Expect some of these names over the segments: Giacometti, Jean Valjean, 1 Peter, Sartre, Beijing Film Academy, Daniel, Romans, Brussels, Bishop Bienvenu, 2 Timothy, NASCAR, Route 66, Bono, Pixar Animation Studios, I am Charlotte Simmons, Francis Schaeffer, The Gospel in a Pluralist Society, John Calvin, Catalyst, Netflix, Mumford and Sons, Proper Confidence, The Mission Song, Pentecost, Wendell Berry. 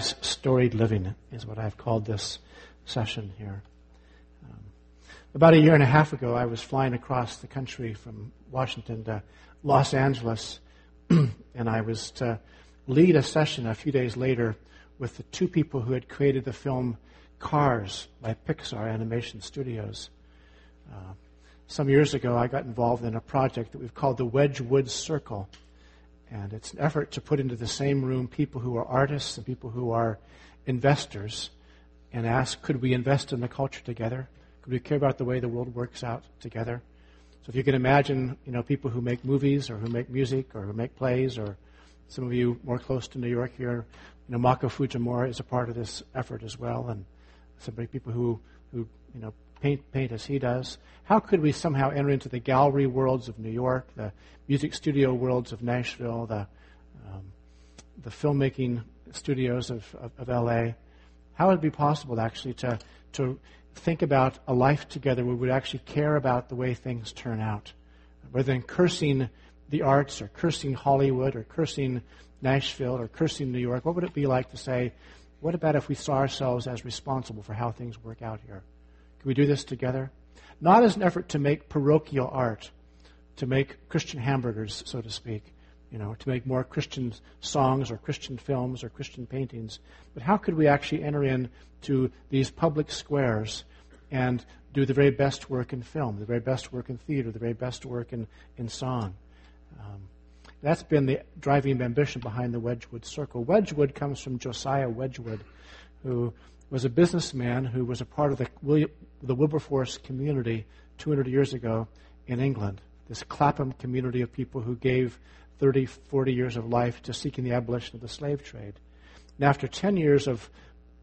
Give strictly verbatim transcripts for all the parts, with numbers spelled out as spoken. Storied living is what I've called this session here. Um, about a year and a half ago, I was flying across the country from Washington to Los Angeles, and I was to lead a session a few days later with the two people who had created the film Cars by Pixar Animation Studios. Uh, some years ago, I got involved in a project that we've called the Wedgwood Circle, and it's an effort to put into the same room people who are artists and people who are investors and ask, could we invest in the culture together? Could we care about the way the world works out together? So if you can imagine, you know, people who make movies or who make music or who make plays, or some of you more close to New York here, you know, Mako Fujimura is a part of this effort as well, and so many people who, who you know, paint paint as he does. How could we somehow enter into the gallery worlds of New York, the music studio worlds of Nashville, the um, the filmmaking studios of, of, of L A? How would it be possible actually to to think about a life together where we would actually care about the way things turn out, rather than cursing the arts or cursing Hollywood or cursing Nashville or cursing New York? What would it be like to say, what about if we saw ourselves as responsible for how things work out here? Can we do this together? Not as an effort to make parochial art, to make Christian hamburgers, so to speak, you know, to make more Christian songs or Christian films or Christian paintings, but how could we actually enter into these public squares and do the very best work in film, the very best work in theater, the very best work in, in song? Um, That's been the driving ambition behind the Wedgwood Circle. Wedgwood comes from Josiah Wedgwood, who was a businessman who was a part of the William, the Wilberforce community two hundred years ago in England, this Clapham community of people who gave thirty, forty years of life to seeking the abolition of the slave trade. And after ten years of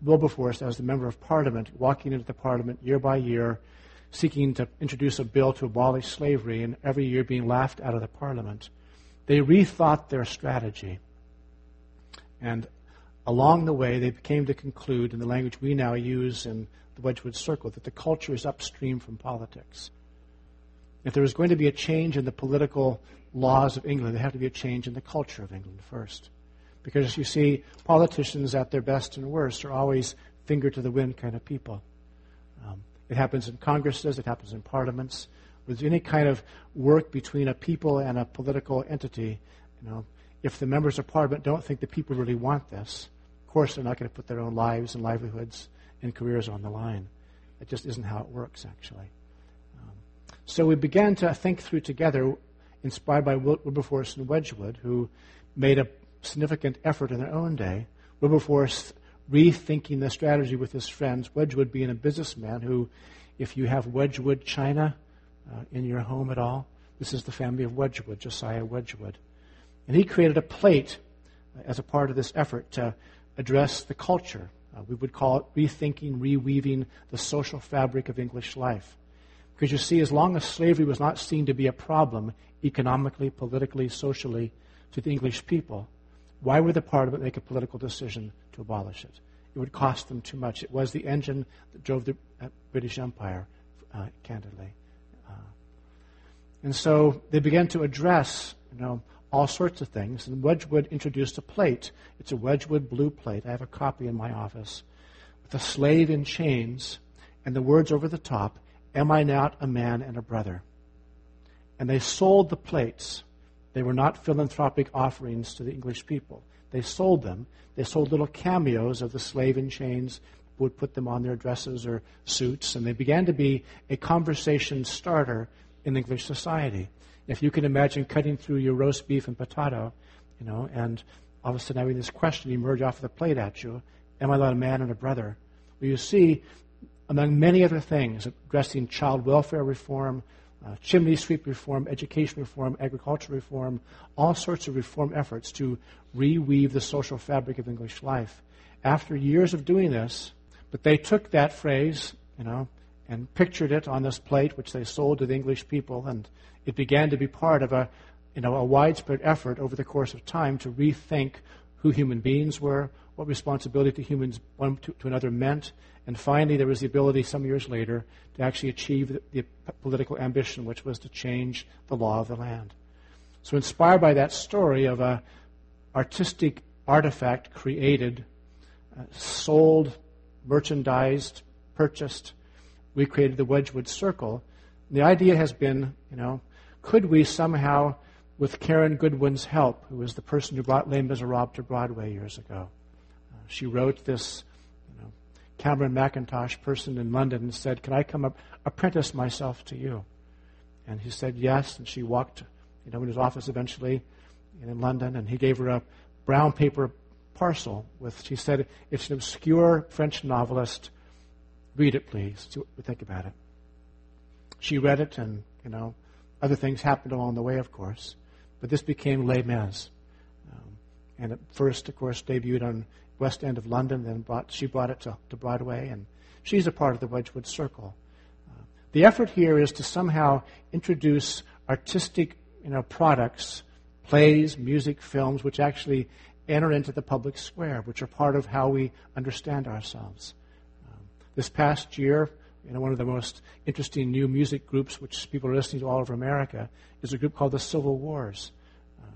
Wilberforce as the member of Parliament, walking into the Parliament year by year, seeking to introduce a bill to abolish slavery, and every year being laughed out of the Parliament, they rethought their strategy. And along the way, they came to conclude, in the language we now use in the Wedgwood Circle, that the culture is upstream from politics. If there was going to be a change in the political laws of England, there had to be a change in the culture of England first. Because, you see, politicians at their best and worst are always finger-to-the-wind kind of people. Um, it happens in Congresses, it happens in parliaments. With any kind of work between a people and a political entity, you know, if the members of Parliament don't think the people really want this, of course they're not going to put their own lives and livelihoods and careers on the line. That just isn't how it works, actually. Um, so we began to think through together, inspired by Wilberforce and Wedgwood, who made a significant effort in their own day. Wilberforce rethinking the strategy with his friends, Wedgwood being a businessman who, if you have Wedgwood china Uh, in your home at all, this is the family of Wedgwood, Josiah Wedgwood. And he created a plate uh, as a part of this effort to address the culture. Uh, we would call it rethinking, reweaving the social fabric of English life. Because you see, as long as slavery was not seen to be a problem economically, politically, socially to the English people, why would the Parliament make a political decision to abolish it? It would cost them too much. It was the engine that drove the uh, British Empire, uh, candidly. And so they began to address, you know, all sorts of things. And Wedgwood introduced a plate. It's a Wedgwood blue plate. I have a copy in my office. With a slave in chains and the words over the top, "Am I not a man and a brother?" And they sold the plates. They were not philanthropic offerings to the English people. They sold them. They sold little cameos of the slave in chains, would put them on their dresses or suits. And they began to be a conversation starter in English society. If you can imagine cutting through your roast beef and potato, you know, and all of a sudden having this question emerge off the plate at you, am I not a man and a brother? Well, you see, among many other things, addressing child welfare reform, uh, chimney sweep reform, education reform, agricultural reform, all sorts of reform efforts to reweave the social fabric of English life. after years of doing this, but they took that phrase, you know, and pictured it on this plate, which they sold to the English people, and it began to be part of a, you know, a widespread effort over the course of time to rethink who human beings were, what responsibility to humans one to, to another meant, and finally there was the ability some years later to actually achieve the, the political ambition, which was to change the law of the land. So inspired by that story of a artistic artifact created, uh, sold, merchandised, purchased, we created the Wedgwood Circle. And the idea has been, you know, could we somehow, with Karen Goodwin's help, who was the person who brought Les Miserables to Broadway years ago, uh, she wrote this, you know, Cameron McIntosh person in London and said, "Can I come up, apprentice myself to you?" And he said yes, and she walked, you know, in his office eventually in London, and he gave her a brown paper parcel with, she said, "It's an obscure French novelist. Read it, please. See what we think about it." She read it, and, you know, other things happened along the way, of course. But this became Les Mis. Um, and it first, of course, debuted on West End of London, then brought, she brought it to, to Broadway, and she's a part of the Wedgwood Circle. Uh, the effort here is to somehow introduce artistic, you know, products, plays, music, films, which actually enter into the public square, which are part of how we understand ourselves. This past year, you know, one of the most interesting new music groups, which people are listening to all over America, is a group called the Civil Wars. Uh,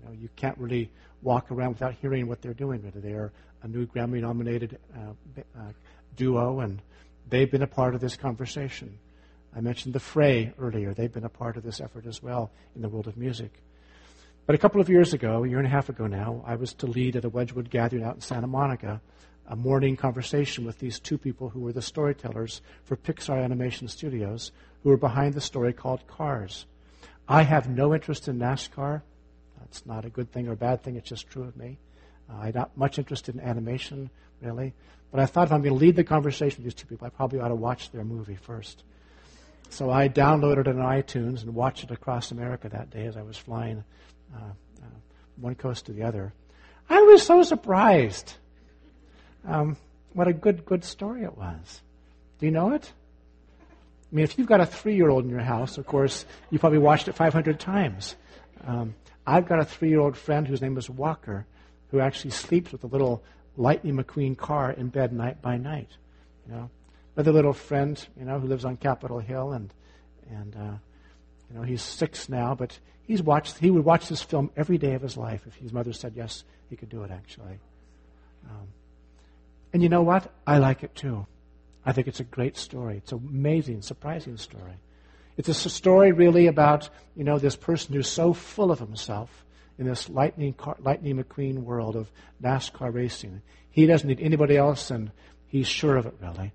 you know, you can't really walk around without hearing what they're doing. They are a new Grammy-nominated uh, uh, duo, and they've been a part of this conversation. I mentioned the Fray earlier. They've been a part of this effort as well in the world of music. But a couple of years ago, a year and a half ago now, I was to lead at a Wedgwood gathering out in Santa Monica, a morning conversation with these two people who were the storytellers for Pixar Animation Studios, who were behind the story called Cars. I have no interest in NASCAR. That's not a good thing or a bad thing. It's just true of me. Uh, I'm not much interested in animation, really. But I thought if I'm going to lead the conversation with these two people, I probably ought to watch their movie first. So I downloaded it on iTunes and watched it across America that day as I was flying uh, uh, one coast to the other. I was so surprised. Um, what a good, good story it was. Do you know it? I mean, if you've got a three-year-old in your house, of course, you probably watched it five hundred times. Um, I've got a three-year-old friend whose name is Walker, who actually sleeps with a little Lightning McQueen car in bed night by night. You know, another little friend, you know, who lives on Capitol Hill, and and uh, you know, he's six now, but he's watched. He would watch this film every day of his life if his mother said yes, he could do it. Actually. Um, And you know what? I like it too. I think it's a great story. It's an amazing, surprising story. It's a story really about, you know, this person who's so full of himself in this Lightning, car, Lightning McQueen world of NASCAR racing. He doesn't need anybody else, and he's sure of it, really.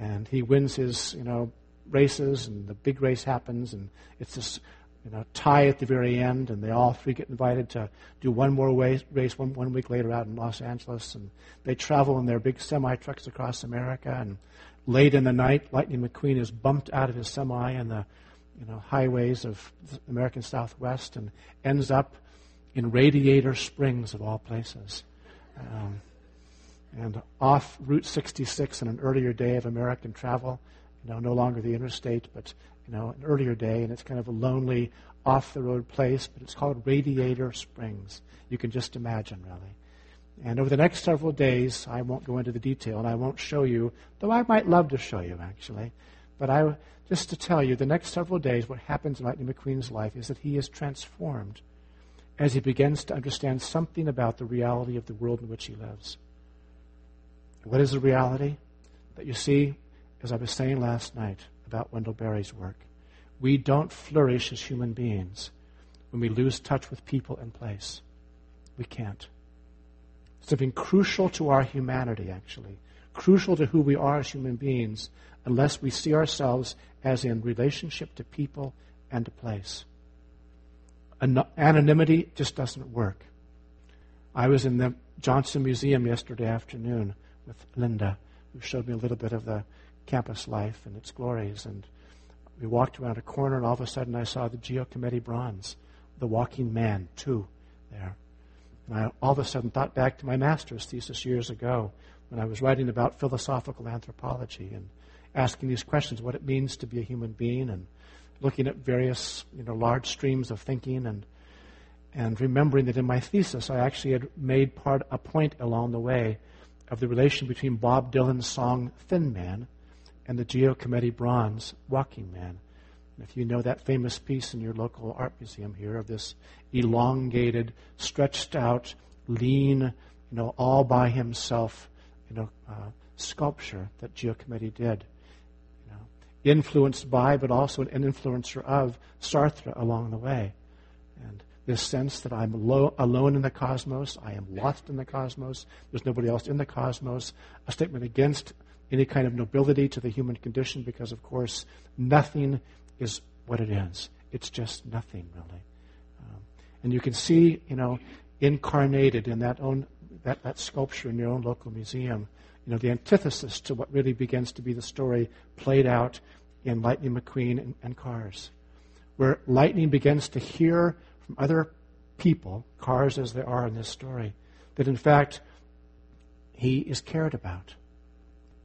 And he wins his, you know, races, and the big race happens, and it's this, you know, tie at the very end, and they all three get invited to do one more race one, one week later out in Los Angeles, and they travel in their big semi-trucks across America, and late in the night, Lightning McQueen is bumped out of his semi in the, you know, highways of the American Southwest and ends up in Radiator Springs, of all places. Um, and off Route sixty-six on an earlier day of American travel, you know, no longer the interstate, but you know, an earlier day, and it's kind of a lonely, off-the-road place, but it's called Radiator Springs. You can just imagine, really. And over the next several days, I won't go into the detail, and I won't show you, though I might love to show you, actually. But I, just to tell you, the next several days, what happens in Lightning McQueen's life is that he is transformed as he begins to understand something about the reality of the world in which he lives. What is the reality? That you see, as I was saying last night, about Wendell Berry's work. We don't flourish as human beings when we lose touch with people and place. We can't. Something crucial to our humanity, actually, crucial to who we are as human beings, unless we see ourselves as in relationship to people and to place. An- anonymity just doesn't work. I was in the Johnson Museum yesterday afternoon with Linda, who showed me a little bit of the campus life and its glories, and we walked around a corner, and all of a sudden I saw the Giacometti bronze, the Walking Man, too, there. And I all of a sudden thought back to my master's thesis years ago when I was writing about philosophical anthropology and asking these questions, what it means to be a human being, and looking at various, you know, large streams of thinking, and and remembering that in my thesis I actually had made part a point along the way of the relation between Bob Dylan's song Thin Man and the Giacometti bronze Walking Man. And if you know that famous piece in your local art museum here of this elongated, stretched out, lean, you know, all by himself, you know, uh, sculpture that Giacometti did, you know, influenced by, but also an influencer of Sartre along the way, and this sense that I'm lo- alone in the cosmos, I am lost in the cosmos, there's nobody else in the cosmos, a statement against any kind of nobility to the human condition, because, of course, nothing is what it is. It's just nothing, really. Um, and you can see, you know, incarnated in that own that, that sculpture in your own local museum, you know, the antithesis to what really begins to be the story played out in Lightning McQueen and, and Cars, where Lightning begins to hear from other people, cars as there are in this story, that in fact he is cared about.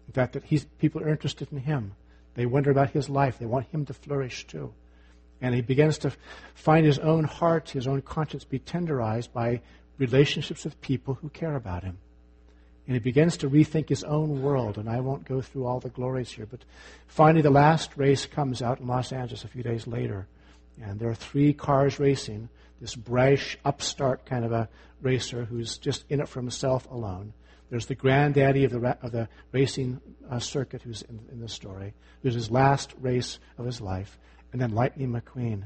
In fact, that he's, people are interested in him. They wonder about his life. They want him to flourish too. And he begins to find his own heart, his own conscience be tenderized by relationships with people who care about him. And he begins to rethink his own world. And I won't go through all the glories here, but finally the last race comes out in Los Angeles a few days later. And there are three cars racing, this brash upstart kind of a racer who's just in it for himself alone. There's the granddaddy of the ra- of the racing uh, circuit who's in, in the story. There's his last race of his life. And then Lightning McQueen.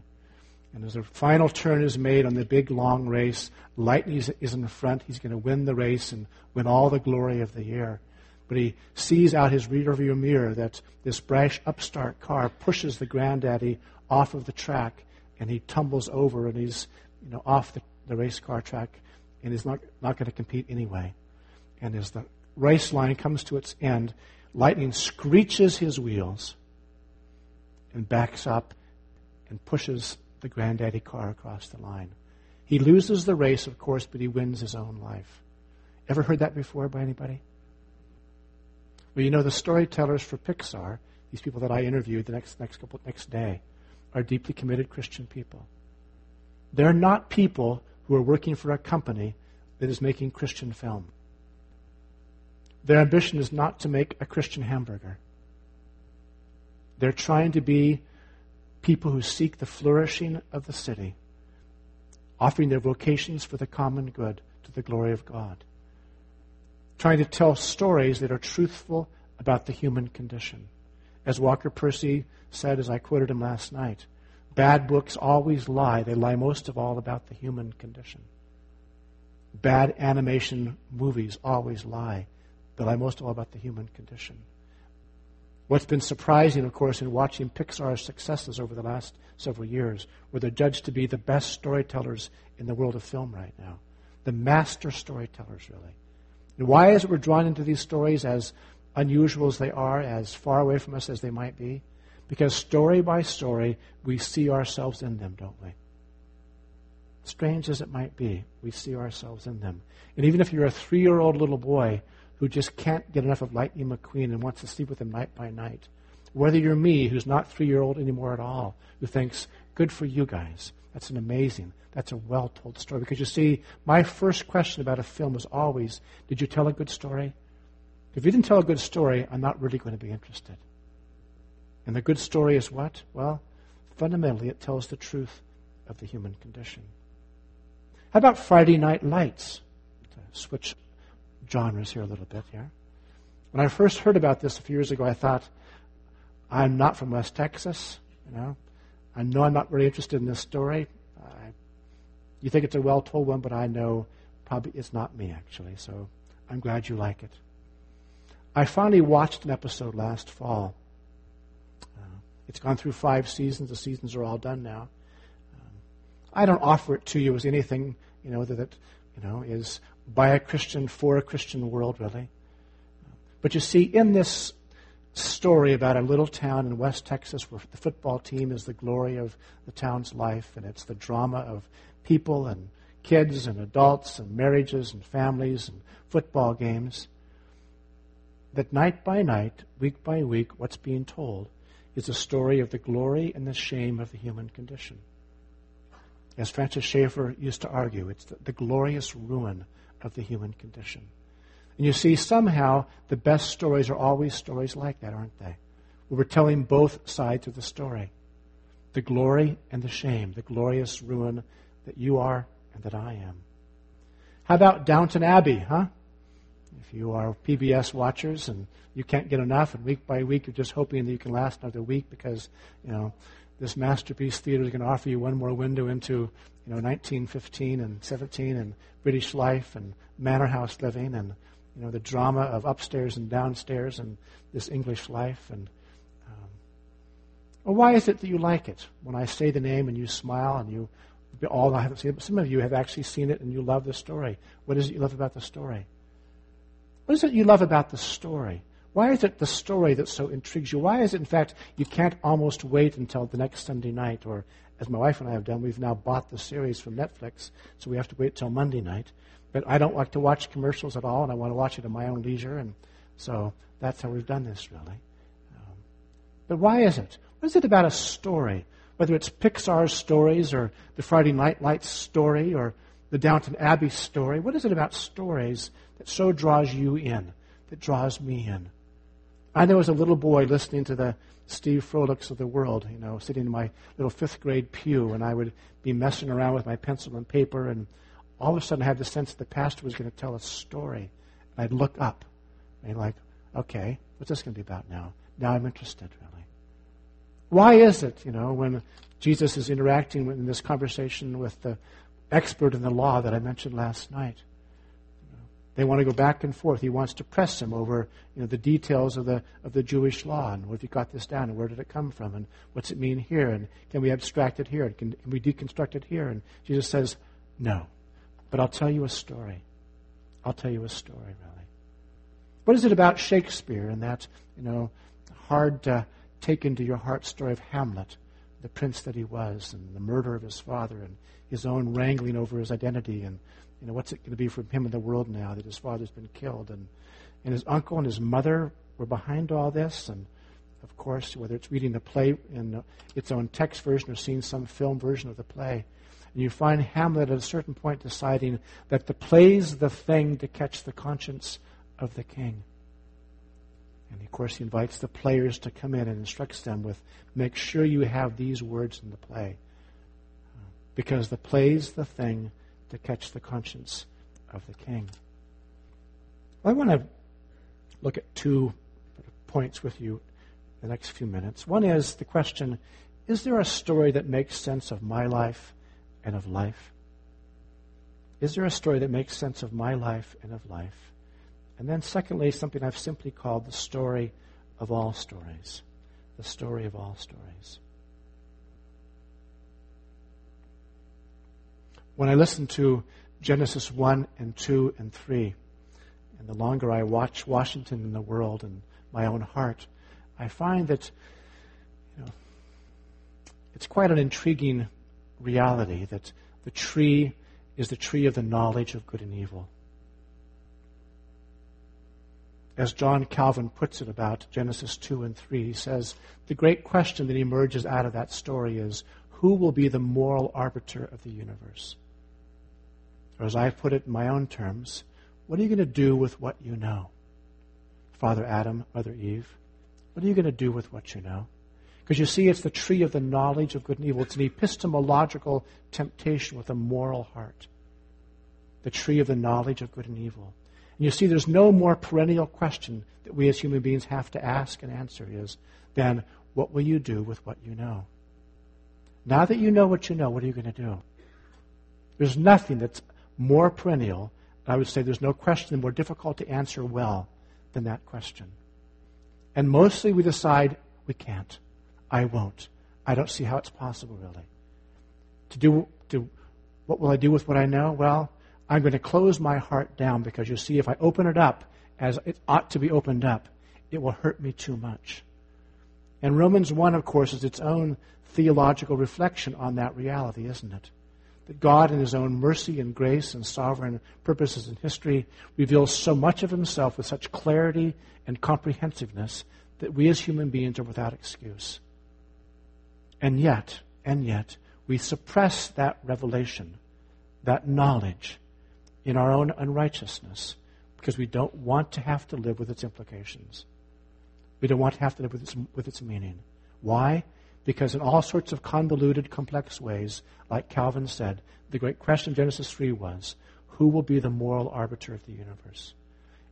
And as a final turn is made on the big, long race, Lightning is, is in front. He's going to win the race and win all the glory of the year. But he sees out his rearview mirror that this brash upstart car pushes the granddaddy off of the track, and he tumbles over, and he's, you know, off the, the race car track, and he's not, not going to compete anyway. And as the race line comes to its end, Lightning screeches his wheels and backs up and pushes the granddaddy car across the line. He loses the race, of course, but he wins his own life. Ever heard that before by anybody? Well, you know, the storytellers for Pixar, these people that I interviewed the next next couple next day, are deeply committed Christian people. They're not people who are working for a company that is making Christian film. Their ambition is not to make a Christian hamburger. They're trying to be people who seek the flourishing of the city, offering their vocations for the common good to the glory of God, trying to tell stories that are truthful about the human condition. As Walker Percy said, as I quoted him last night, bad books always lie. They lie most of all about the human condition. Bad animation movies always lie. They lie most of all about the human condition. What's been surprising, of course, in watching Pixar's successes over the last several years, where they're judged to be the best storytellers in the world of film right now, the master storytellers, really. And why is it we're drawn into these stories, as unusual as they are, as far away from us as they might be? Because story by story, we see ourselves in them, don't we? Strange as it might be, we see ourselves in them. And even if you're a three-year-old little boy who just can't get enough of Lightning McQueen and wants to sleep with him night by night, whether you're me, who's not three-year-old anymore at all, who thinks, good for you guys, that's an amazing, that's a well-told story. Because you see, my first question about a film was always, did you tell a good story? If you didn't tell a good story, I'm not really going to be interested. And the good story is what? Well, fundamentally, it tells the truth of the human condition. How about Friday Night Lights? To switch genres here a little bit here. When I first heard about this a few years ago, I thought, I'm not from West Texas. You know, I know I'm not really interested in this story. I, you think it's a well-told one, but I know probably it's not me, actually. So I'm glad you like it. I finally watched an episode last fall. Uh, it's gone through five seasons. The seasons are all done now. Um, I don't offer it to you as anything, you know, that, that you know is by a Christian for a Christian world, really. But you see, in this story about a little town in West Texas, where the football team is the glory of the town's life, and it's the drama of people and kids and adults and marriages and families and football games, that night by night, week by week, what's being told is a story of the glory and the shame of the human condition. As Francis Schaeffer used to argue, it's the, the glorious ruin of the human condition. And you see, somehow, the best stories are always stories like that, aren't they? We're telling both sides of the story, the glory and the shame, the glorious ruin that you are and that I am. How about Downton Abbey, huh? If you are P B S watchers and you can't get enough, and week by week you're just hoping that you can last another week because, you know, this masterpiece theater is going to offer you one more window into, you know, nineteen fifteen and seventeen and British life and manor house living and, you know, the drama of upstairs and downstairs and this English life. And um, well, why is it that you like it? When I say the name and you smile and you, all I haven't seen it, but some of you have actually seen it and you love the story. What is it you love about the story? What is it you love about the story? Why is it the story that so intrigues you? Why is it, in fact, you can't almost wait until the next Sunday night, or as my wife and I have done, we've now bought the series from Netflix, so we have to wait till Monday night. But I don't like to watch commercials at all, and I want to watch it at my own leisure, and so that's how we've done this, really. Um, but why is it? What is it about a story, whether it's Pixar's stories or the Friday Night Lights story or the Downton Abbey story? What is it about stories that so draws you in, that draws me in? I know as a little boy listening to the Steve Frolichs of the world, you know, sitting in my little fifth grade pew, and I would be messing around with my pencil and paper, and all of a sudden I had the sense that the pastor was going to tell a story. And I'd look up, and I'd like, okay, what's this going to be about now? Now I'm interested, really. Why is it, you know, when Jesus is interacting in this conversation with the expert in the law that I mentioned last night? They want to go back and forth. He wants to press him over, you know, the details of the of the Jewish law, and what have you got this down, and where did it come from, and what's it mean here, and can we abstract it here, and can, can we deconstruct it here? And Jesus says, no, but I'll tell you a story. I'll tell you a story, really. What is it about Shakespeare and that, you know, hard to take into your heart story of Hamlet, the prince that he was, and the murder of his father, and his own wrangling over his identity, and, you know, what's it going to be for him in the world now that his father's been killed? And, and his uncle and his mother were behind all this. And, of course, whether it's reading the play in its own text version or seeing some film version of the play, and you find Hamlet at a certain point deciding that the play's the thing to catch the conscience of the king. And, of course, he invites the players to come in and instructs them with, make sure you have these words in the play, because the play's the thing to catch the conscience of the king. Well, I want to look at two points with you in the next few minutes. One is the question, is there a story that makes sense of my life and of life? Is there a story that makes sense of my life and of life? And then secondly, something I've simply called the story of all stories. The story of all stories. When I listen to Genesis one and two and three, and the longer I watch Washington and the world and my own heart, I find that, you know, it's quite an intriguing reality that the tree is the tree of the knowledge of good and evil. As John Calvin puts it about Genesis two and three, he says, the great question that emerges out of that story is, who will be the moral arbiter of the universe? Or as I put it in my own terms, what are you going to do with what you know? Father Adam, Mother Eve, what are you going to do with what you know? Because you see, it's the tree of the knowledge of good and evil. It's an epistemological temptation with a moral heart. The tree of the knowledge of good and evil. And you see, there's no more perennial question that we as human beings have to ask and answer is than, what will you do with what you know? Now that you know what you know, what are you going to do? There's nothing that's more perennial, and I would say there's no question more difficult to answer well than that question. And mostly we decide, we can't, I won't, I don't see how it's possible, really. To do, to, what will I do with what I know? Well, I'm going to close my heart down, because you see, if I open it up as it ought to be opened up, it will hurt me too much. And Romans one, of course, is its own theological reflection on that reality, isn't it? that God in his own mercy and grace and sovereign purposes in history reveals so much of himself with such clarity and comprehensiveness that we as human beings are without excuse. And yet, and yet, we suppress that revelation, that knowledge, in our own unrighteousness because we don't want to have to live with its implications. We don't want to have to live with its, with its meaning. Why? Because in all sorts of convoluted, complex ways, like Calvin said, the great question in Genesis three was, who will be the moral arbiter of the universe?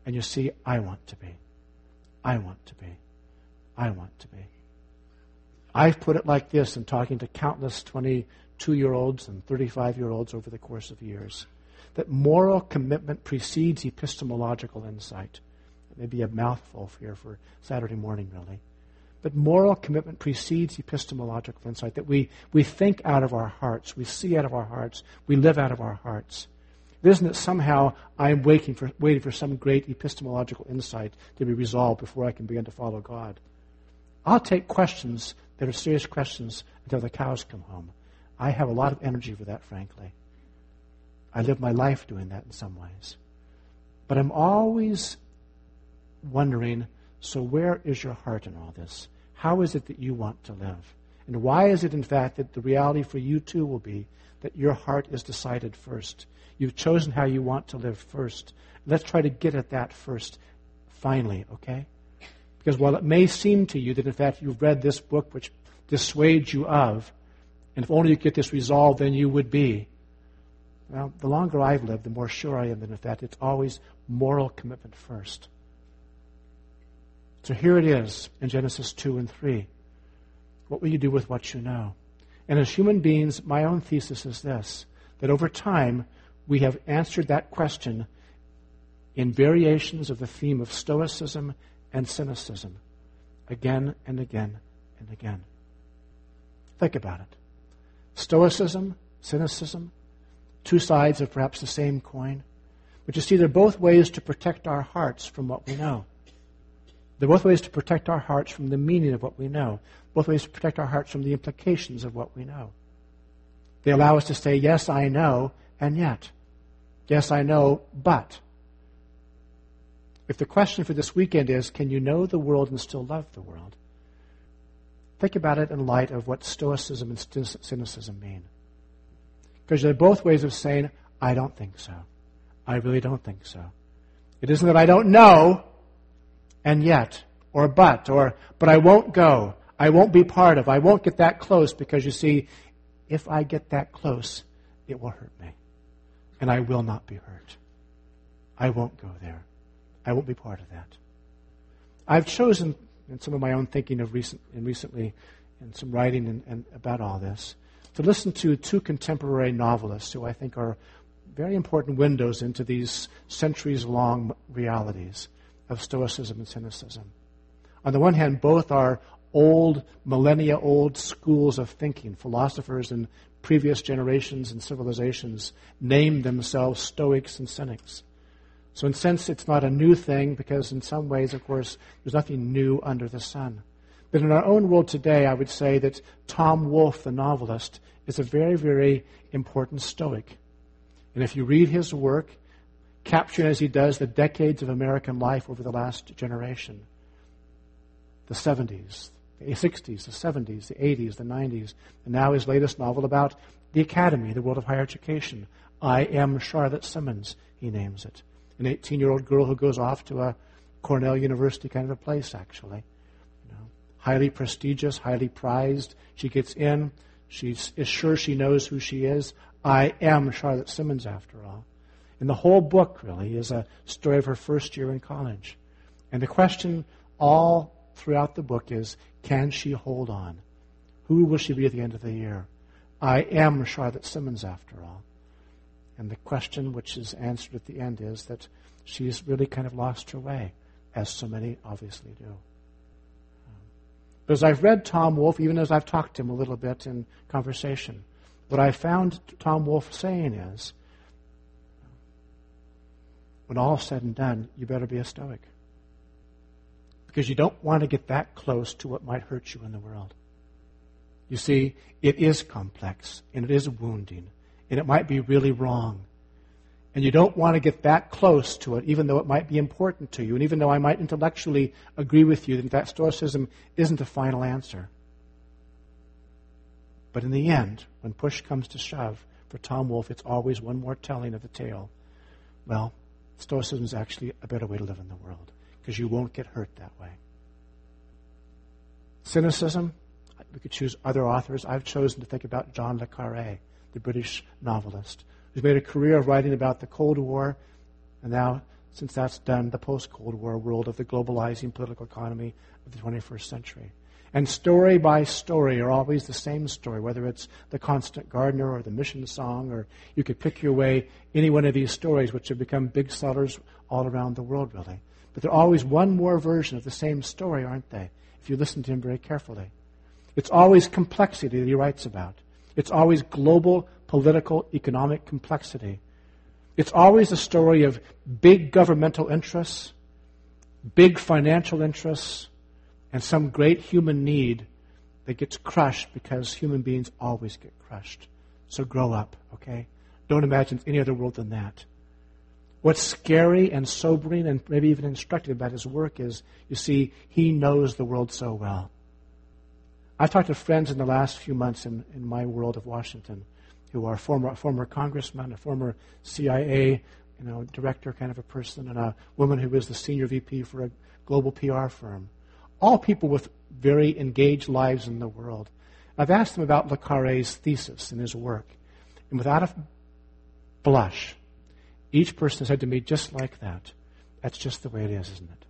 And you see, I want to be. I want to be. I want to be. I've put it like this in talking to countless twenty-two-year-olds and thirty-five-year-olds over the course of years, that moral commitment precedes epistemological insight. It may be a mouthful here for Saturday morning, really. But moral commitment precedes epistemological insight, that we, we think out of our hearts, we see out of our hearts, we live out of our hearts. It isn't that somehow I'm waiting for, waiting for some great epistemological insight to be resolved before I can begin to follow God. I'll take questions that are serious questions until the cows come home. I have a lot of energy for that, frankly. I live my life doing that in some ways. But I'm always wondering, so where is your heart in all this? How is it that you want to live? And why is it, in fact, that the reality for you, too, will be that your heart is decided first? You've chosen how you want to live first. Let's try to get at that first, finally, okay? Because while it may seem to you that, in fact, you've read this book which dissuades you of, and if only you get this resolved, then you would be. Well, the longer I've lived, the more sure I am that, in fact, it's always moral commitment first. So here it is in Genesis two and three. What will you do with what you know? And as human beings, my own thesis is this, that over time, we have answered that question in variations of the theme of Stoicism and cynicism, again and again and again. Think about it. Stoicism, cynicism, two sides of perhaps the same coin. But you see, they're both ways to protect our hearts from what we know. They're both ways to protect our hearts from the meaning of what we know. Both ways to protect our hearts from the implications of what we know. They allow us to say, yes, I know, and yet. Yes, I know, but. If the question for this weekend is, can you know the world and still love the world? Think about it in light of what Stoicism and cynicism mean. Because they're both ways of saying, I don't think so. I really don't think so. It isn't that I don't know, and yet, or but, or but I won't go. I won't be part of. I won't get that close because, you see, if I get that close, it will hurt me. And I will not be hurt. I won't go there. I won't be part of that. I've chosen, in some of my own thinking of recent, and recently, and some writing and, and about all this, to listen to two contemporary novelists who I think are very important windows into these centuries-long realities of Stoicism and cynicism. On the one hand, both are old, millennia-old schools of thinking. Philosophers in previous generations and civilizations named themselves Stoics and Cynics. So in a sense, it's not a new thing because in some ways, of course, there's nothing new under the sun. But in our own world today, I would say that Tom Wolfe, the novelist, is a very, very important Stoic. And if you read his work, capturing as he does the decades of American life over the last generation, the seventies, the sixties, the seventies, the eighties, the nineties, and now his latest novel about the academy, the world of higher education. I Am Charlotte Simmons, he names it, an eighteen-year-old girl who goes off to a Cornell University kind of a place, actually. You know, highly prestigious, highly prized. She gets in. She is sure she knows who she is. I am Charlotte Simmons, after all. And the whole book, really, is a story of her first year in college. And the question all throughout the book is, can she hold on? Who will she be at the end of the year? I am Charlotte Simmons, after all. And the question which is answered at the end is that she's really kind of lost her way, as so many obviously do. But as I've read Tom Wolfe, even as I've talked to him a little bit in conversation, what I found Tom Wolfe saying is, when all is said and done, you better be a Stoic. Because you don't want to get that close to what might hurt you in the world. You see, it is complex, and it is wounding, and it might be really wrong. And you don't want to get that close to it, even though it might be important to you, and even though I might intellectually agree with you that that stoicism isn't a final answer. But in the end, when push comes to shove, for Tom Wolfe, it's always one more telling of the tale. Well, stoicism is actually a better way to live in the world, because you won't get hurt that way. Cynicism, we could choose other authors. I've chosen to think about John le Carré, the British novelist, who's made a career of writing about the Cold War, and now, since that's done, the post-Cold War world of the globalizing political economy of the twenty-first century. And story by story are always the same story, whether it's The Constant Gardener or The Mission Song, or you could pick your way any one of these stories, which have become big sellers all around the world, really. But they're always one more version of the same story, aren't they, if you listen to him very carefully. It's always complexity that he writes about. It's always global, political, economic complexity. It's always a story of big governmental interests, big financial interests, and some great human need that gets crushed, because human beings always get crushed. So grow up, okay? Don't imagine any other world than that. What's scary and sobering and maybe even instructive about his work is, you see, he knows the world so well. I've talked to friends in the last few months in, in my world of Washington who are former former congressmen, a former C I A you know, director kind of a person, and a woman who was the senior V P for a global P R firm. All people with very engaged lives in the world. I've asked them about Le Carré's thesis and his work. And without a blush, each person said to me, just like that, that's just the way it is, isn't it?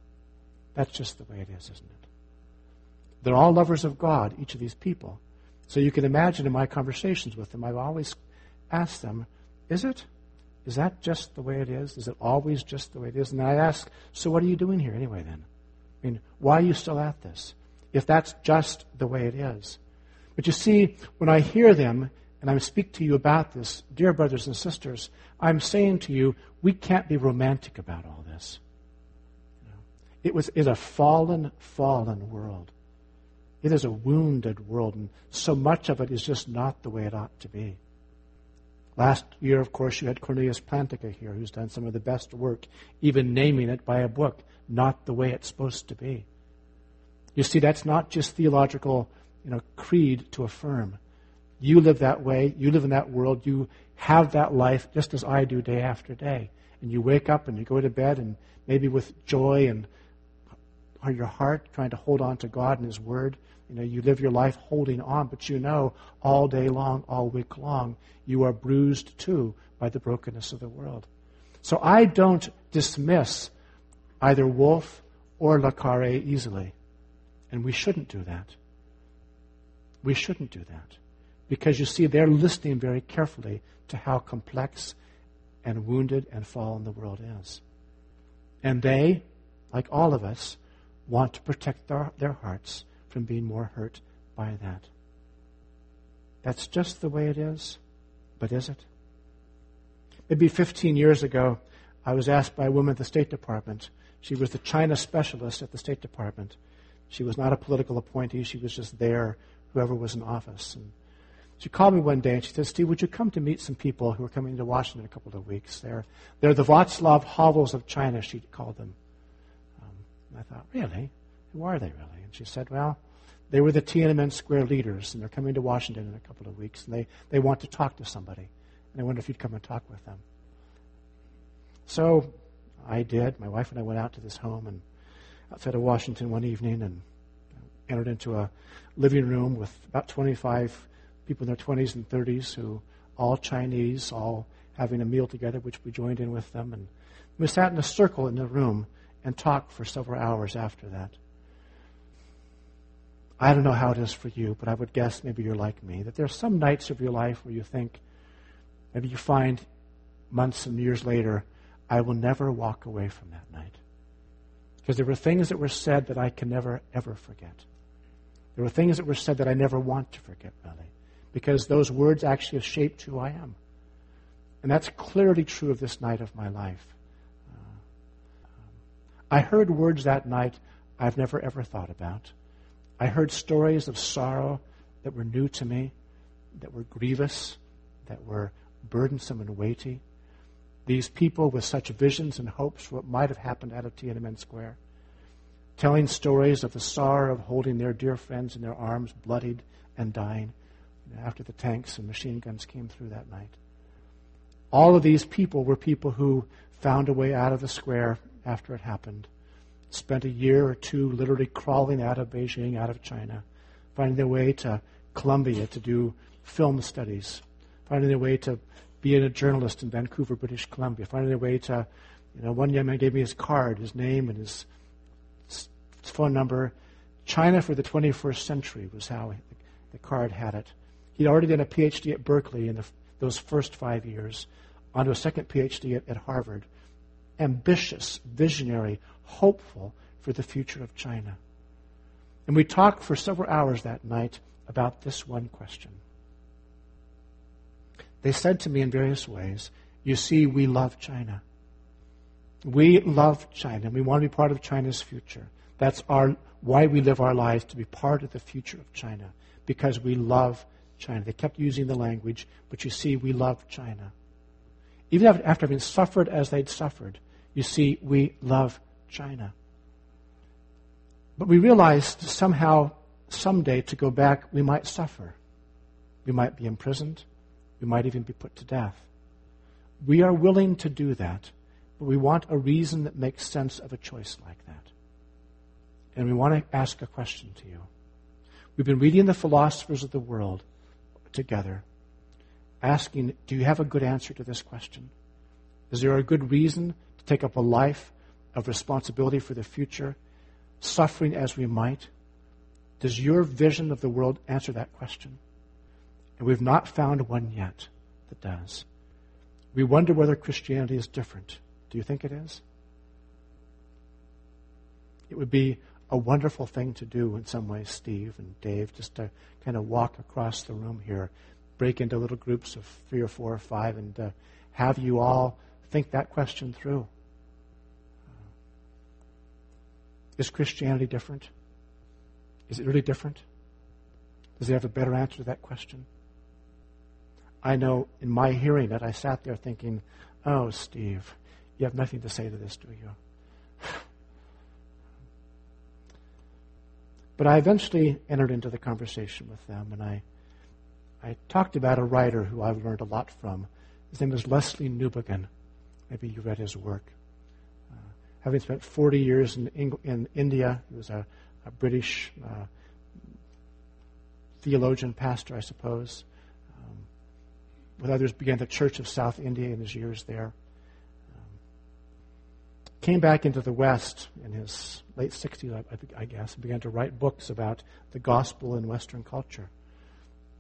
That's just the way it is, isn't it? They're all lovers of God, each of these people. So you can imagine in my conversations with them, I've always asked them, is it? Is that just the way it is? Is it always just the way it is? And I ask, so what are you doing here anyway then? I mean, why are you still at this, if that's just the way it is? But you see, when I hear them, and I speak to you about this, dear brothers and sisters, I'm saying to you, we can't be romantic about all this. You know, it was is a fallen, fallen world. It is a wounded world, and so much of it is just not the way it ought to be. Last year, of course, you had Cornelius Plantica here, who's done some of the best work, even naming it by a book, Not the Way It's Supposed to Be. You see, that's not just theological, you know, creed to affirm. You live that way, you live in that world, you have that life just as I do day after day. And you wake up and you go to bed, and maybe with joy and on your heart, trying to hold on to God and His Word. You know, you live your life holding on, but you know all day long, all week long, you are bruised too by the brokenness of the world. So I don't dismiss either Wolfe or Le Carré easily. And we shouldn't do that. We shouldn't do that. Because you see, they're listening very carefully to how complex and wounded and fallen the world is. And they, like all of us, want to protect their, their hearts from being more hurt by that. That's just the way it is, but is it? Maybe fifteen years ago, I was asked by a woman at the State Department. She was the China specialist at the State Department. She was not a political appointee. She was just there, whoever was in office. And she called me one day and she said, Steve, would you come to meet some people who are coming to Washington in a couple of weeks? They're, they're the Václav Havels of China, she called them. Um, and I thought, really? Who are they really? And she said, well, they were the Tiananmen Square leaders, and they're coming to Washington in a couple of weeks, and they, they want to talk to somebody. And I wonder if you'd come and talk with them. So I did. My wife and I went out to this home and outside of Washington one evening and entered into a living room with about twenty-five people in their twenties and thirties who, all Chinese, all having a meal together, which we joined in with them. And we sat in a circle in the room and talked for several hours after that. I don't know how it is for you, but I would guess maybe you're like me, that there are some nights of your life where you think, maybe you find months and years later, I will never walk away from that night. Because there were things that were said that I can never, ever forget. There were things that were said that I never want to forget, really. Because those words actually have shaped who I am. And that's clearly true of this night of my life. Uh, um, I heard words that night I've never, ever thought about. I heard stories of sorrow that were new to me, that were grievous, that were burdensome and weighty. These people with such visions and hopes for what might have happened out of Tiananmen Square, telling stories of the sorrow of holding their dear friends in their arms, bloodied and dying, after the tanks and machine guns came through that night. All of these people were people who found a way out of the square after it happened, spent a year or two literally crawling out of Beijing, out of China, finding their way to Columbia to do film studies, finding their way to being a journalist in Vancouver, British Columbia, finding their way to, you know, one young man gave me his card, his name and his, his phone number. China for the twenty-first century was how the card had it. He'd already done a P H D at Berkeley in the, those first five years, onto a second P H D at, at Harvard. Ambitious, visionary, hopeful for the future of China. And we talked for several hours that night about this one question. They said to me in various ways, you see, we love China. We love China. We want to be part of China's future. That's our why we live our lives, to be part of the future of China, because we love China. They kept using the language, but you see, we love China. Even after having suffered as they'd suffered, you see, we love China. But we realized somehow, someday, to go back, we might suffer. We might be imprisoned. We might even be put to death. We are willing to do that, but we want a reason that makes sense of a choice like that. And we want to ask a question to you. We've been reading the philosophers of the world together, asking, do you have a good answer to this question? Is there a good reason to take up a life of responsibility for the future, suffering as we might? Does your vision of the world answer that question? And we've not found one yet that does. We wonder whether Christianity is different. Do you think it is? It would be a wonderful thing to do in some ways, Steve and Dave, just to kind of walk across the room here, break into little groups of three or four or five, and uh, have you all think that question through. Is Christianity different? Is it really different? Does it have a better answer to that question? I know in my hearing that I sat there thinking, oh, Steve, you have nothing to say to this, do you? But I eventually entered into the conversation with them, and I, I talked about a writer who I've learned a lot from. His name is Leslie Newbigin. Maybe you read his work. Uh, having spent forty years in, Eng- in India, he was a, a British uh, theologian, pastor, I suppose. Um, with others, began the Church of South India in his years there. Came back into the West in his late sixties, I, I guess, and began to write books about the gospel in Western culture.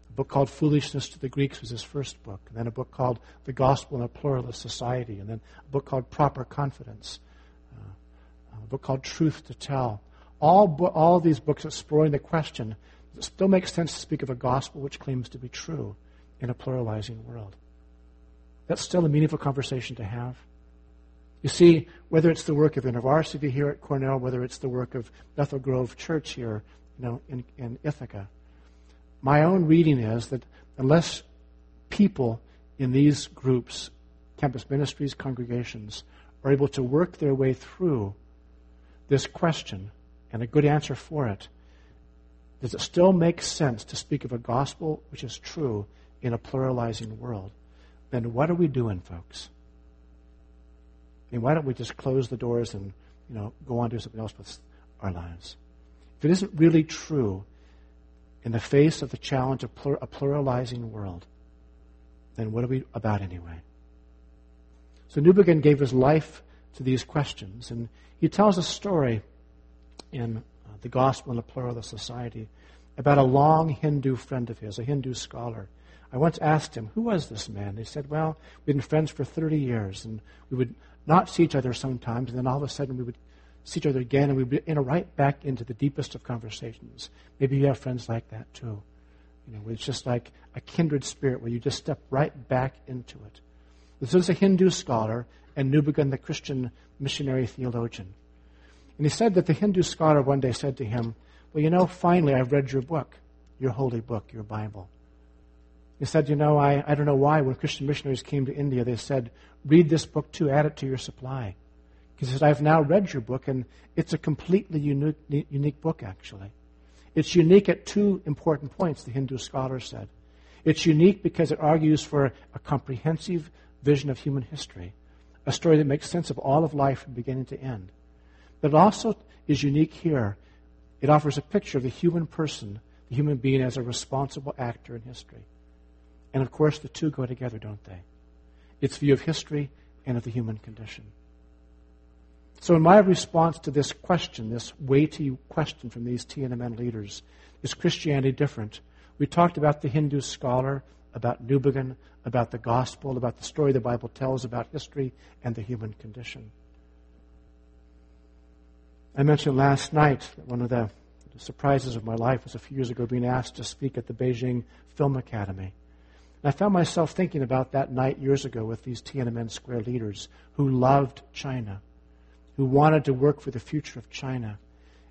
A book called Foolishness to the Greeks was his first book, and then a book called The Gospel in a Pluralist Society, and then a book called Proper Confidence, uh, a book called Truth to Tell. All, bo- all these books exploring the question, does it still make sense to speak of a gospel which claims to be true in a pluralizing world? That's still a meaningful conversation to have. You see, whether it's the work of InterVarsity here at Cornell, whether it's the work of Bethel Grove Church here, you know, in, in Ithaca, my own reading is that unless people in these groups, campus ministries, congregations, are able to work their way through this question and a good answer for it, does it still make sense to speak of a gospel which is true in a pluralizing world? Then what are we doing, folks? I mean, why don't we just close the doors and, you know, go on to do something else with our lives? If it isn't really true in the face of the challenge of plur- a pluralizing world, then what are we about anyway? So Newbigin gave his life to these questions, and he tells a story in uh, The Gospel in a Pluralist Society about a long Hindu friend of his, a Hindu scholar. I once asked him, who was this man? He said, well, we've been friends for thirty years, and we would not see each other sometimes, and then all of a sudden we would see each other again, and we would enter right back into the deepest of conversations. Maybe you have friends like that too. You know, it's just like a kindred spirit where you just step right back into it. This is a Hindu scholar, and Newbigin, the Christian missionary theologian. And he said that the Hindu scholar one day said to him, well, you know, finally I've read your book, your holy book, your Bible. He said, you know, I, I don't know why when Christian missionaries came to India, they said, read this book too, add it to your supply. He says, I've now read your book, and it's a completely unique, unique book, actually. It's unique at two important points, the Hindu scholar said. It's unique because it argues for a comprehensive vision of human history, a story that makes sense of all of life from beginning to end. But it also is unique here. It offers a picture of the human person, the human being as a responsible actor in history. And, of course, the two go together, don't they? Its view of history and of the human condition. So in my response to this question, this weighty question from these Tiananmen leaders, is Christianity different? We talked about the Hindu scholar, about Newbigin, about the gospel, about the story the Bible tells, about history and the human condition. I mentioned last night that one of the surprises of my life was a few years ago being asked to speak at the Beijing Film Academy. And I found myself thinking about that night years ago with these Tiananmen Square leaders who loved China, who wanted to work for the future of China,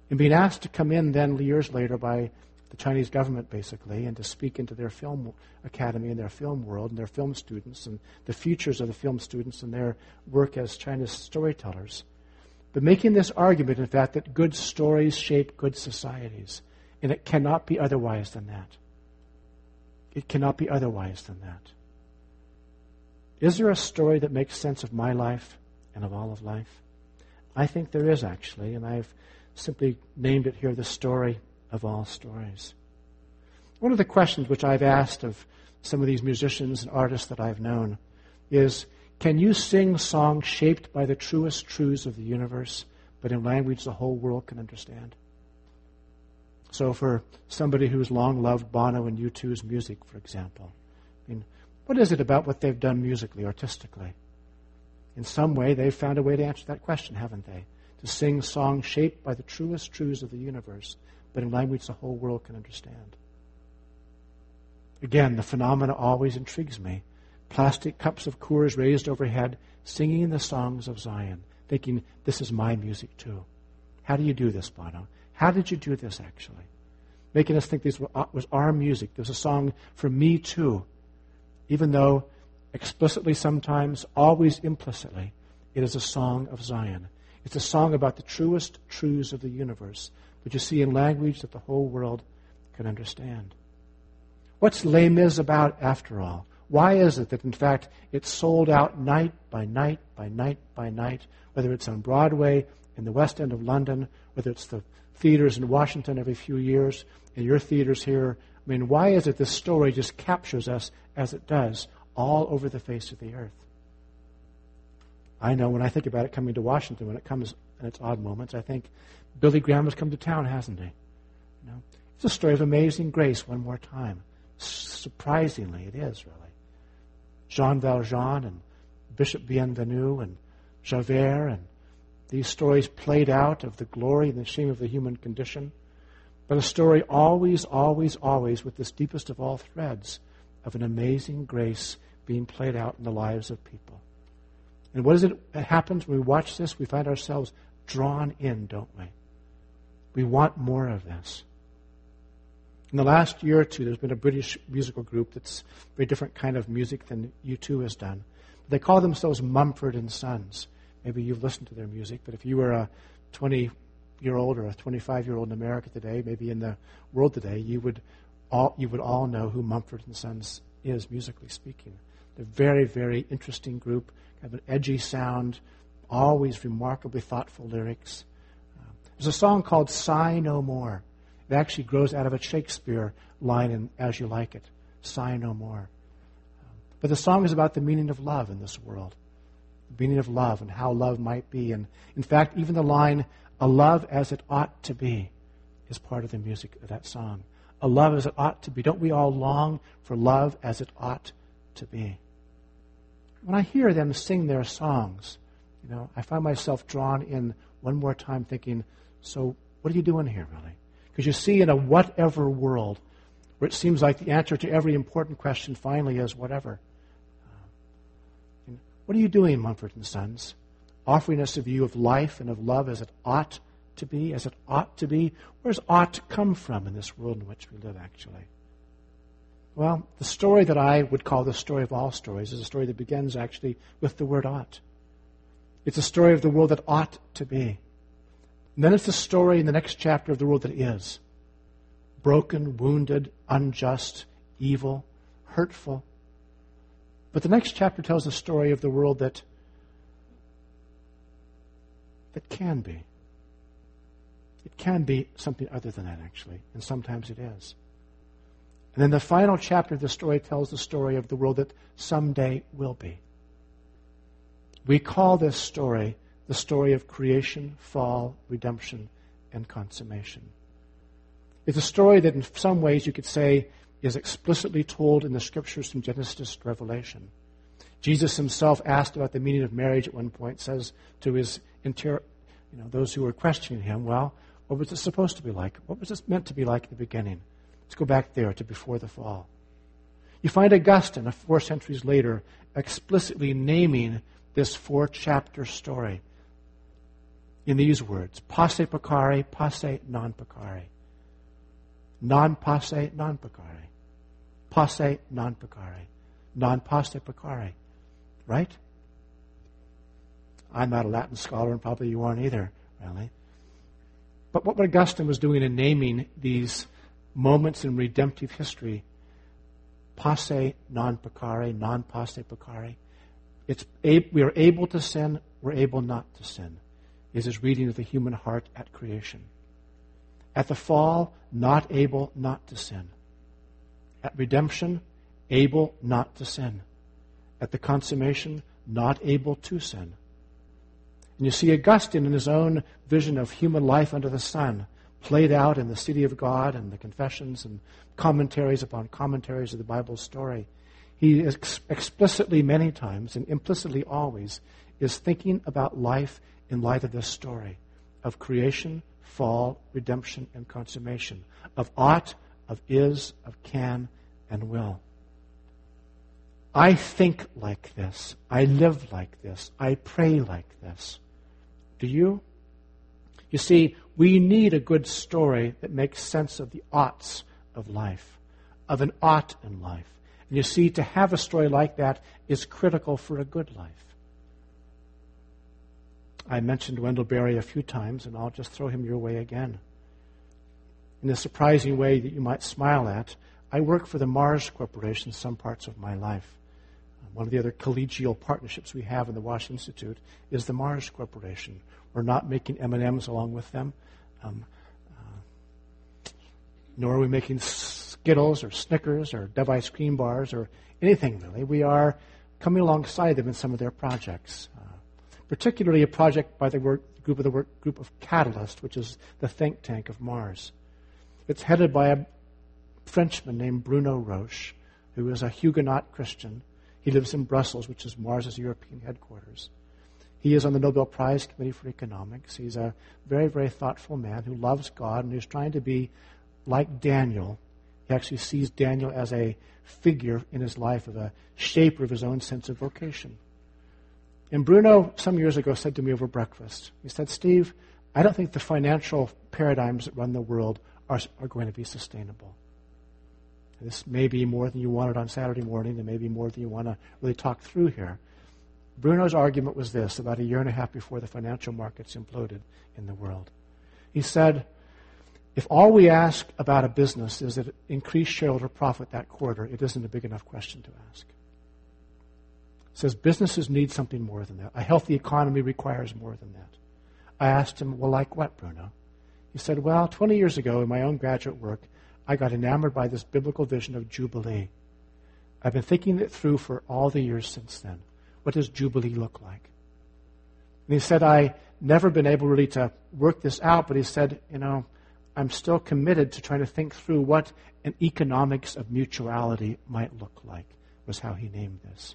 and being asked to come in then years later by the Chinese government, basically, and to speak into their film academy and their film world and their film students and the futures of the film students and their work as China's storytellers. But making this argument, in fact, that good stories shape good societies, and it cannot be otherwise than that. It cannot be otherwise than that. Is there a story that makes sense of my life and of all of life? I think there is, actually, and I've simply named it here the story of all stories. One of the questions which I've asked of some of these musicians and artists that I've known is, can you sing songs shaped by the truest truths of the universe, but in language the whole world can understand? So for somebody who's long loved Bono and U two's music, for example, I mean, what is it about what they've done musically, artistically? In some way, they've found a way to answer that question, haven't they? To sing songs shaped by the truest truths of the universe, but in language the whole world can understand. Again, the phenomena always intrigues me. Plastic cups of Coors raised overhead, singing the songs of Zion, thinking, this is my music too. How do you do this, Bono? How did you do this, actually? Making us think this was our music. There's a song for me too, even though explicitly sometimes, always implicitly, it is a song of Zion. It's a song about the truest truths of the universe, which you see in language that the whole world can understand. What's Les Mis about, after all? Why is it that, in fact, it's sold out night by night by night by night, whether it's on Broadway, in the West End of London, whether it's the theaters in Washington every few years, and your theaters here? I mean, why is it this story just captures us as it does all over the face of the earth? I know when I think about it coming to Washington, when it comes in its odd moments, I think Billy Graham has come to town, hasn't he? You know, it's a story of amazing grace one more time. Surprisingly, it is, really. Jean Valjean and Bishop Bienvenu and Javert, and these stories played out of the glory and the shame of the human condition, but a story always, always, always with this deepest of all threads of an amazing grace being played out in the lives of people. And what is it that happens when we watch this? We find ourselves drawn in, don't we? We want more of this. In the last year or two, there's been a British musical group that's a very different kind of music than U two has done. They call themselves Mumford and Sons. Maybe you've listened to their music, but if you were a twenty-year-old or a twenty-five-year-old in America today, maybe in the world today, you would All, you would all know who Mumford and Sons is, musically speaking. They're a very, very interesting group, kind of an edgy sound, always remarkably thoughtful lyrics. Uh, there's a song called Sigh No More. It actually grows out of a Shakespeare line in As You Like It, Sigh No More. Um, but the song is about the meaning of love in this world, the meaning of love and how love might be. And in fact, even the line, a love as it ought to be, is part of the music of that song. A love as it ought to be. Don't we all long for love as it ought to be? When I hear them sing their songs, you know, I find myself drawn in one more time thinking, so what are you doing here, really? Because you see, in a whatever world, where it seems like the answer to every important question finally is whatever. Uh, what are you doing, Mumford and Sons? Offering us a view of life and of love as it ought to be. to be, as it ought to be. Where does ought come from in this world in which we live, actually? Well, the story that I would call the story of all stories is a story that begins actually with the word ought. It's a story of the world that ought to be. And then it's the story in the next chapter of the world that is. Broken, wounded, unjust, evil, hurtful. But the next chapter tells the story of the world that that can be. It can be something other than that, actually, and sometimes it is. And then the final chapter of the story tells the story of the world that someday will be. We call this story the story of creation, fall, redemption, and consummation. It's a story that in some ways you could say is explicitly told in the Scriptures from Genesis to Revelation. Jesus himself, asked about the meaning of marriage at one point, says to his inter- you know, those who were questioning him, well, what was it supposed to be like? What was this meant to be like at the beginning? Let's go back there to before the fall. You find Augustine, four centuries later, explicitly naming this four-chapter story in these words, posse peccari, posse non peccari. Non posse, non peccari. Posse, non peccari. Non posse peccari. Right? I'm not a Latin scholar, and probably you aren't either, really. But what Augustine was doing in naming these moments in redemptive history, posse non peccari, non posse peccari, it's ab- we are able to sin, we're able not to sin, is his reading of the human heart at creation. At the fall, not able not to sin. At redemption, able not to sin. At the consummation, not able to sin. And you see Augustine in his own vision of human life under the sun played out in the City of God and the Confessions and commentaries upon commentaries of the Bible story. He ex- explicitly many times and implicitly always is thinking about life in light of this story of creation, fall, redemption, and consummation, of ought, of is, of can, and will. I think like this. I live like this. I pray like this. Do you? You see, we need a good story that makes sense of the oughts of life, of an ought in life. And you see, to have a story like that is critical for a good life. I mentioned Wendell Berry a few times, and I'll just throw him your way again. In a surprising way that you might smile at, I work for the Mars Corporation some parts of my life. One of the other collegial partnerships we have in the Wash Institute is the Mars Corporation. We're not making M and M's along with them, um, uh, nor are we making Skittles or Snickers or Dove ice cream bars or anything really. We are coming alongside them in some of their projects, uh, particularly a project by the work group of the work group of Catalyst, which is the think tank of Mars. It's headed by a Frenchman named Bruno Roche, who is a Huguenot Christian. He lives in Brussels, which is Mars's European headquarters. He is on the Nobel Prize Committee for Economics. He's a very, very thoughtful man who loves God and who's trying to be like Daniel. He actually sees Daniel as a figure in his life, as a shaper of his own sense of vocation. And Bruno, some years ago, said to me over breakfast, he said, Steve, I don't think the financial paradigms that run the world are, are going to be sustainable. This may be more than you wanted on Saturday morning, and maybe more than you want to really talk through here. Bruno's argument was this, about a year and a half before the financial markets imploded in the world. He said, if all we ask about a business is that it increased shareholder profit that quarter, it isn't a big enough question to ask. He says, businesses need something more than that. A healthy economy requires more than that. I asked him, well, like what, Bruno? He said, well, twenty years ago in my own graduate work, I got enamored by this biblical vision of Jubilee. I've been thinking it through for all the years since then. What does Jubilee look like? And he said, I never been able really to work this out, but he said, you know, I'm still committed to trying to think through what an economics of mutuality might look like, was how he named this.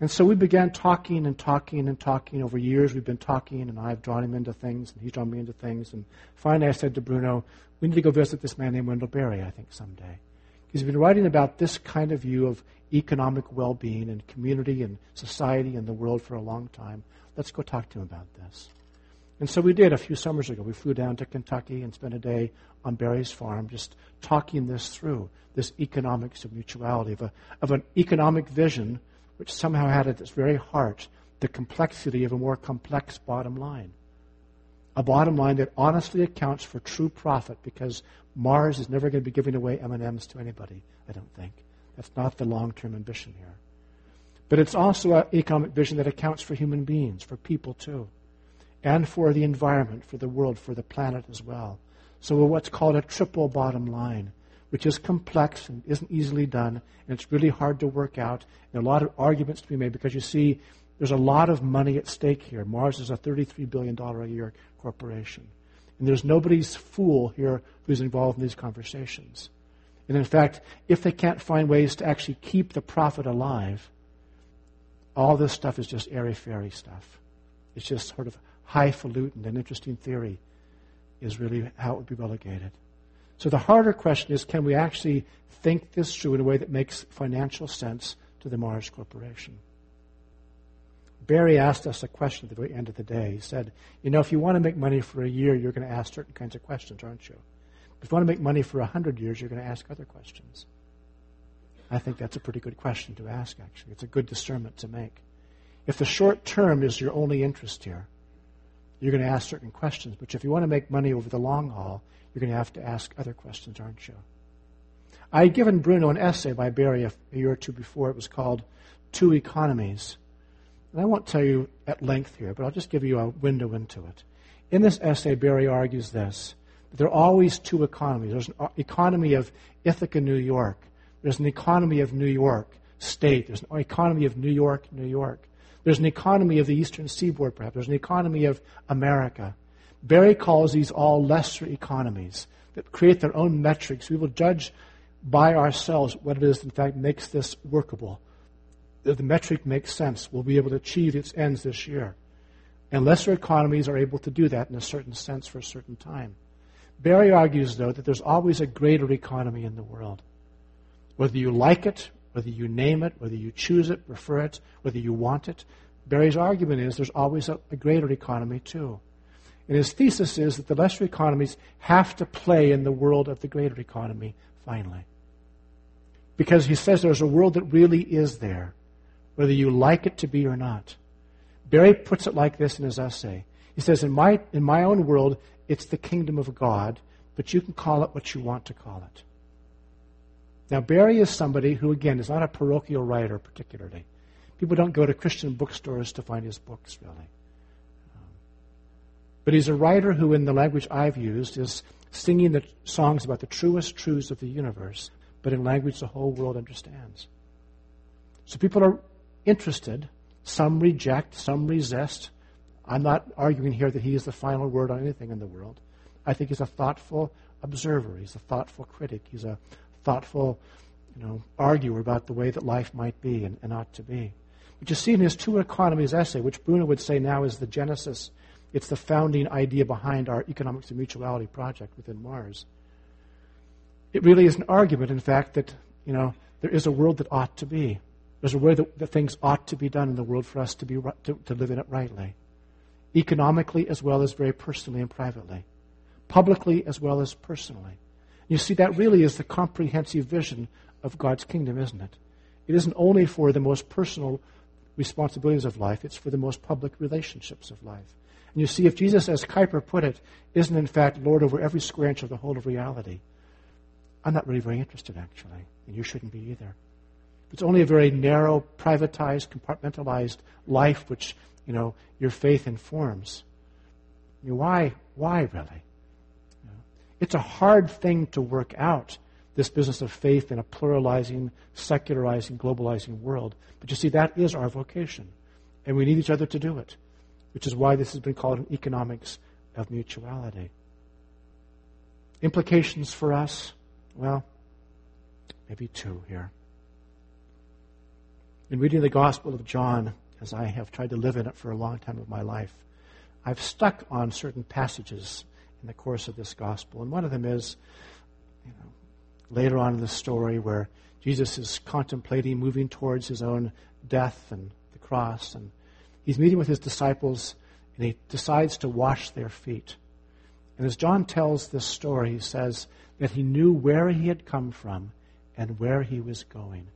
And so we began talking and talking and talking. Over years we've been talking, and I've drawn him into things, and he's drawn me into things. And finally I said to Bruno, we need to go visit this man named Wendell Berry, I think, someday. He's been writing about this kind of view of economic well-being and community and society and the world for a long time. Let's go talk to him about this. And so we did a few summers ago. We flew down to Kentucky and spent a day on Berry's farm just talking this through, this economics of mutuality, of, a, of an economic vision which somehow had at its very heart the complexity of a more complex bottom line, a bottom line that honestly accounts for true profit, because Mars is never going to be giving away M and M's to anybody, I don't think. That's not the long-term ambition here. But it's also an economic vision that accounts for human beings, for people too, and for the environment, for the world, for the planet as well. So we're what's called a triple bottom line, which is complex and isn't easily done, and it's really hard to work out, and a lot of arguments to be made, because you see, there's a lot of money at stake here. Mars is a thirty-three billion dollars a year corporation, and there's nobody's fool here who's involved in these conversations. And in fact, if they can't find ways to actually keep the profit alive, all this stuff is just airy-fairy stuff. It's just sort of highfalutin and interesting theory is really how it would be relegated. So the harder question is, can we actually think this through in a way that makes financial sense to the Mars Corporation? Berry asked us a question at the very end of the day. He said, you know, if you want to make money for a year, you're going to ask certain kinds of questions, aren't you? If you want to make money for one hundred years, you're going to ask other questions. I think that's a pretty good question to ask, actually. It's a good discernment to make. If the short term is your only interest here, you're going to ask certain questions. But if you want to make money over the long haul, you're going to have to ask other questions, aren't you? I had given Bruno an essay by Berry a year or two before. It was called Two Economies. And I won't tell you at length here, but I'll just give you a window into it. In this essay, Berry argues this, that there are always two economies. There's an economy of Ithaca, New York. There's an economy of New York State. There's an economy of New York, New York. There's an economy of the Eastern Seaboard, perhaps. There's an economy of America. Berry calls these all lesser economies that create their own metrics. We will judge by ourselves what it is, in fact, makes this workable. If the metric makes sense, we'll be able to achieve its ends this year. And lesser economies are able to do that in a certain sense for a certain time. Berry argues, though, that there's always a greater economy in the world. Whether you like it, whether you name it, whether you choose it, prefer it, whether you want it, Berry's argument is there's always a, a greater economy, too. And his thesis is that the lesser economies have to play in the world of the greater economy, finally. Because he says there's a world that really is there, whether you like it to be or not. Berry puts it like this in his essay. He says, in my, in my own world, it's the kingdom of God, but you can call it what you want to call it. Now, Berry is somebody who, again, is not a parochial writer particularly. People don't go to Christian bookstores to find his books, really. Um, but he's a writer who, in the language I've used, is singing the songs about the truest truths of the universe, but in language the whole world understands. So people are interested. Some reject, some resist. I'm not arguing here that he is the final word on anything in the world. I think he's a thoughtful observer. He's a thoughtful critic. He's a thoughtful, you know, arguer about the way that life might be and, and ought to be. But you see in his Two Economies essay, which Bruno would say now is the genesis, it's the founding idea behind our Economics of Mutuality project within Mars. It really is an argument, in fact, that, you know, there is a world that ought to be. There's a way that, that things ought to be done in the world for us to be to, to live in it rightly, economically as well as very personally and privately, publicly as well as personally. You see, that really is the comprehensive vision of God's kingdom, isn't it? It isn't only for the most personal responsibilities of life, it's for the most public relationships of life. And you see, if Jesus, as Kuyper put it, isn't in fact Lord over every square inch of the whole of reality, I'm not really very interested, actually, and you shouldn't be either. It's only a very narrow, privatized, compartmentalized life which, you know, your faith informs. You know, why, why really? You know, it's a hard thing to work out, this business of faith in a pluralizing, secularizing, globalizing world. But you see, that is our vocation, and we need each other to do it, which is why this has been called an economics of mutuality. Implications for us? Well, maybe two here. In reading the Gospel of John, as I have tried to live in it for a long time of my life, I've stuck on certain passages in the course of this Gospel. And one of them is, you know, later on in the story where Jesus is contemplating moving towards his own death and the cross. And he's meeting with his disciples and he decides to wash their feet. And as John tells this story, he says that he knew where he had come from and where he was going.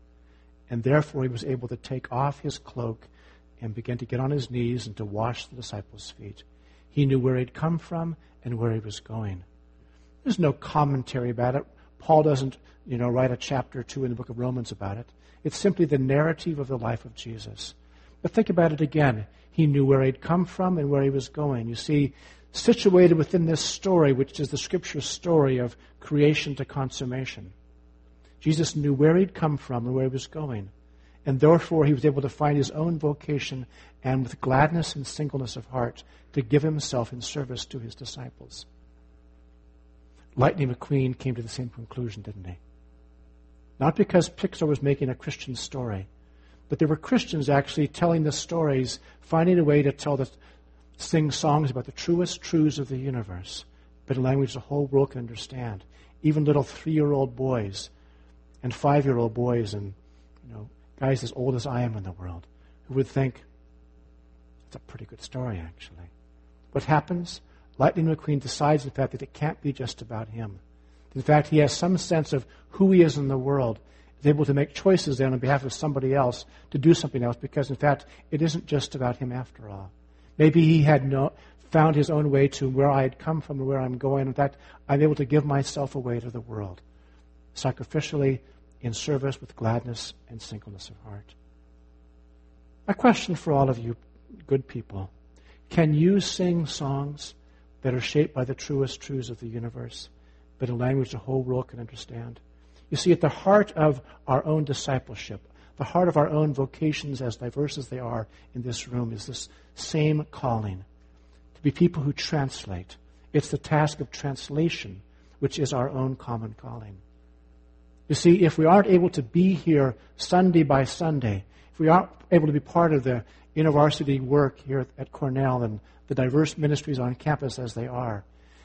And therefore he was able to take off his cloak and begin to get on his knees and to wash the disciples' feet. He knew where he'd come from and where he was going. There's no commentary about it. Paul doesn't, you know, write a chapter or two in the book of Romans about it. It's simply the narrative of the life of Jesus. But think about it again. He knew where he'd come from and where he was going. You see, situated within this story, which is the scripture story of creation to consummation, Jesus knew where he'd come from and where he was going. And therefore, he was able to find his own vocation and with gladness and singleness of heart to give himself in service to his disciples. Lightning McQueen came to the same conclusion, didn't he? Not because Pixar was making a Christian story, but there were Christians actually telling the stories, finding a way to tell the, sing songs about the truest truths of the universe, but in language the whole world can understand. Even little three-year-old boys and five-year-old boys and, you know, guys as old as I am in the world who would think, that's a pretty good story, actually. What happens? Lightning McQueen decides, in fact, that it can't be just about him. In fact, he has some sense of who he is in the world. He's able to make choices then on behalf of somebody else to do something else because, in fact, it isn't just about him after all. Maybe he had no, found his own way to where I had come from and where I'm going. In fact, I'm able to give myself away to the world, sacrificially, in service, with gladness and singleness of heart. My question for all of you good people, can you sing songs that are shaped by the truest truths of the universe, but in language the whole world can understand? You see, at the heart of our own discipleship, the heart of our own vocations, as diverse as they are in this room, is this same calling, to be people who translate. It's the task of translation, which is our own common calling. You see, if we aren't able to be here Sunday by Sunday, if we aren't able to be part of the InterVarsity work here at Cornell and the diverse ministries on campus as they are,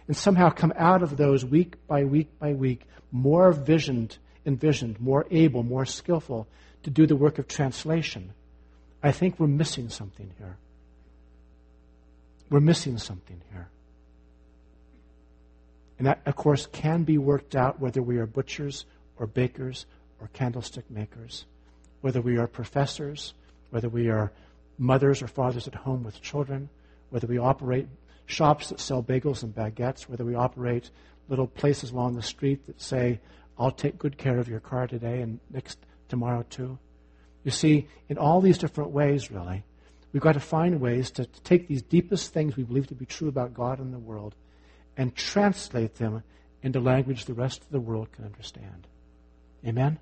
and somehow come out of those week by week by week more visioned, envisioned, more able, more skillful to do the work of translation, I think we're missing something here. We're missing something here. And that, of course, can be worked out whether we are butchers or bakers or candlestick makers, whether we are professors, whether we are mothers or fathers at home with children, whether we operate shops that sell bagels and baguettes, whether we operate little places along the street that say, I'll take good care of your car today and next tomorrow too. You see, in all these different ways, really, we've got to find ways to, to take these deepest things we believe to be true about God and the world and translate them into language the rest of the world can understand. Amen?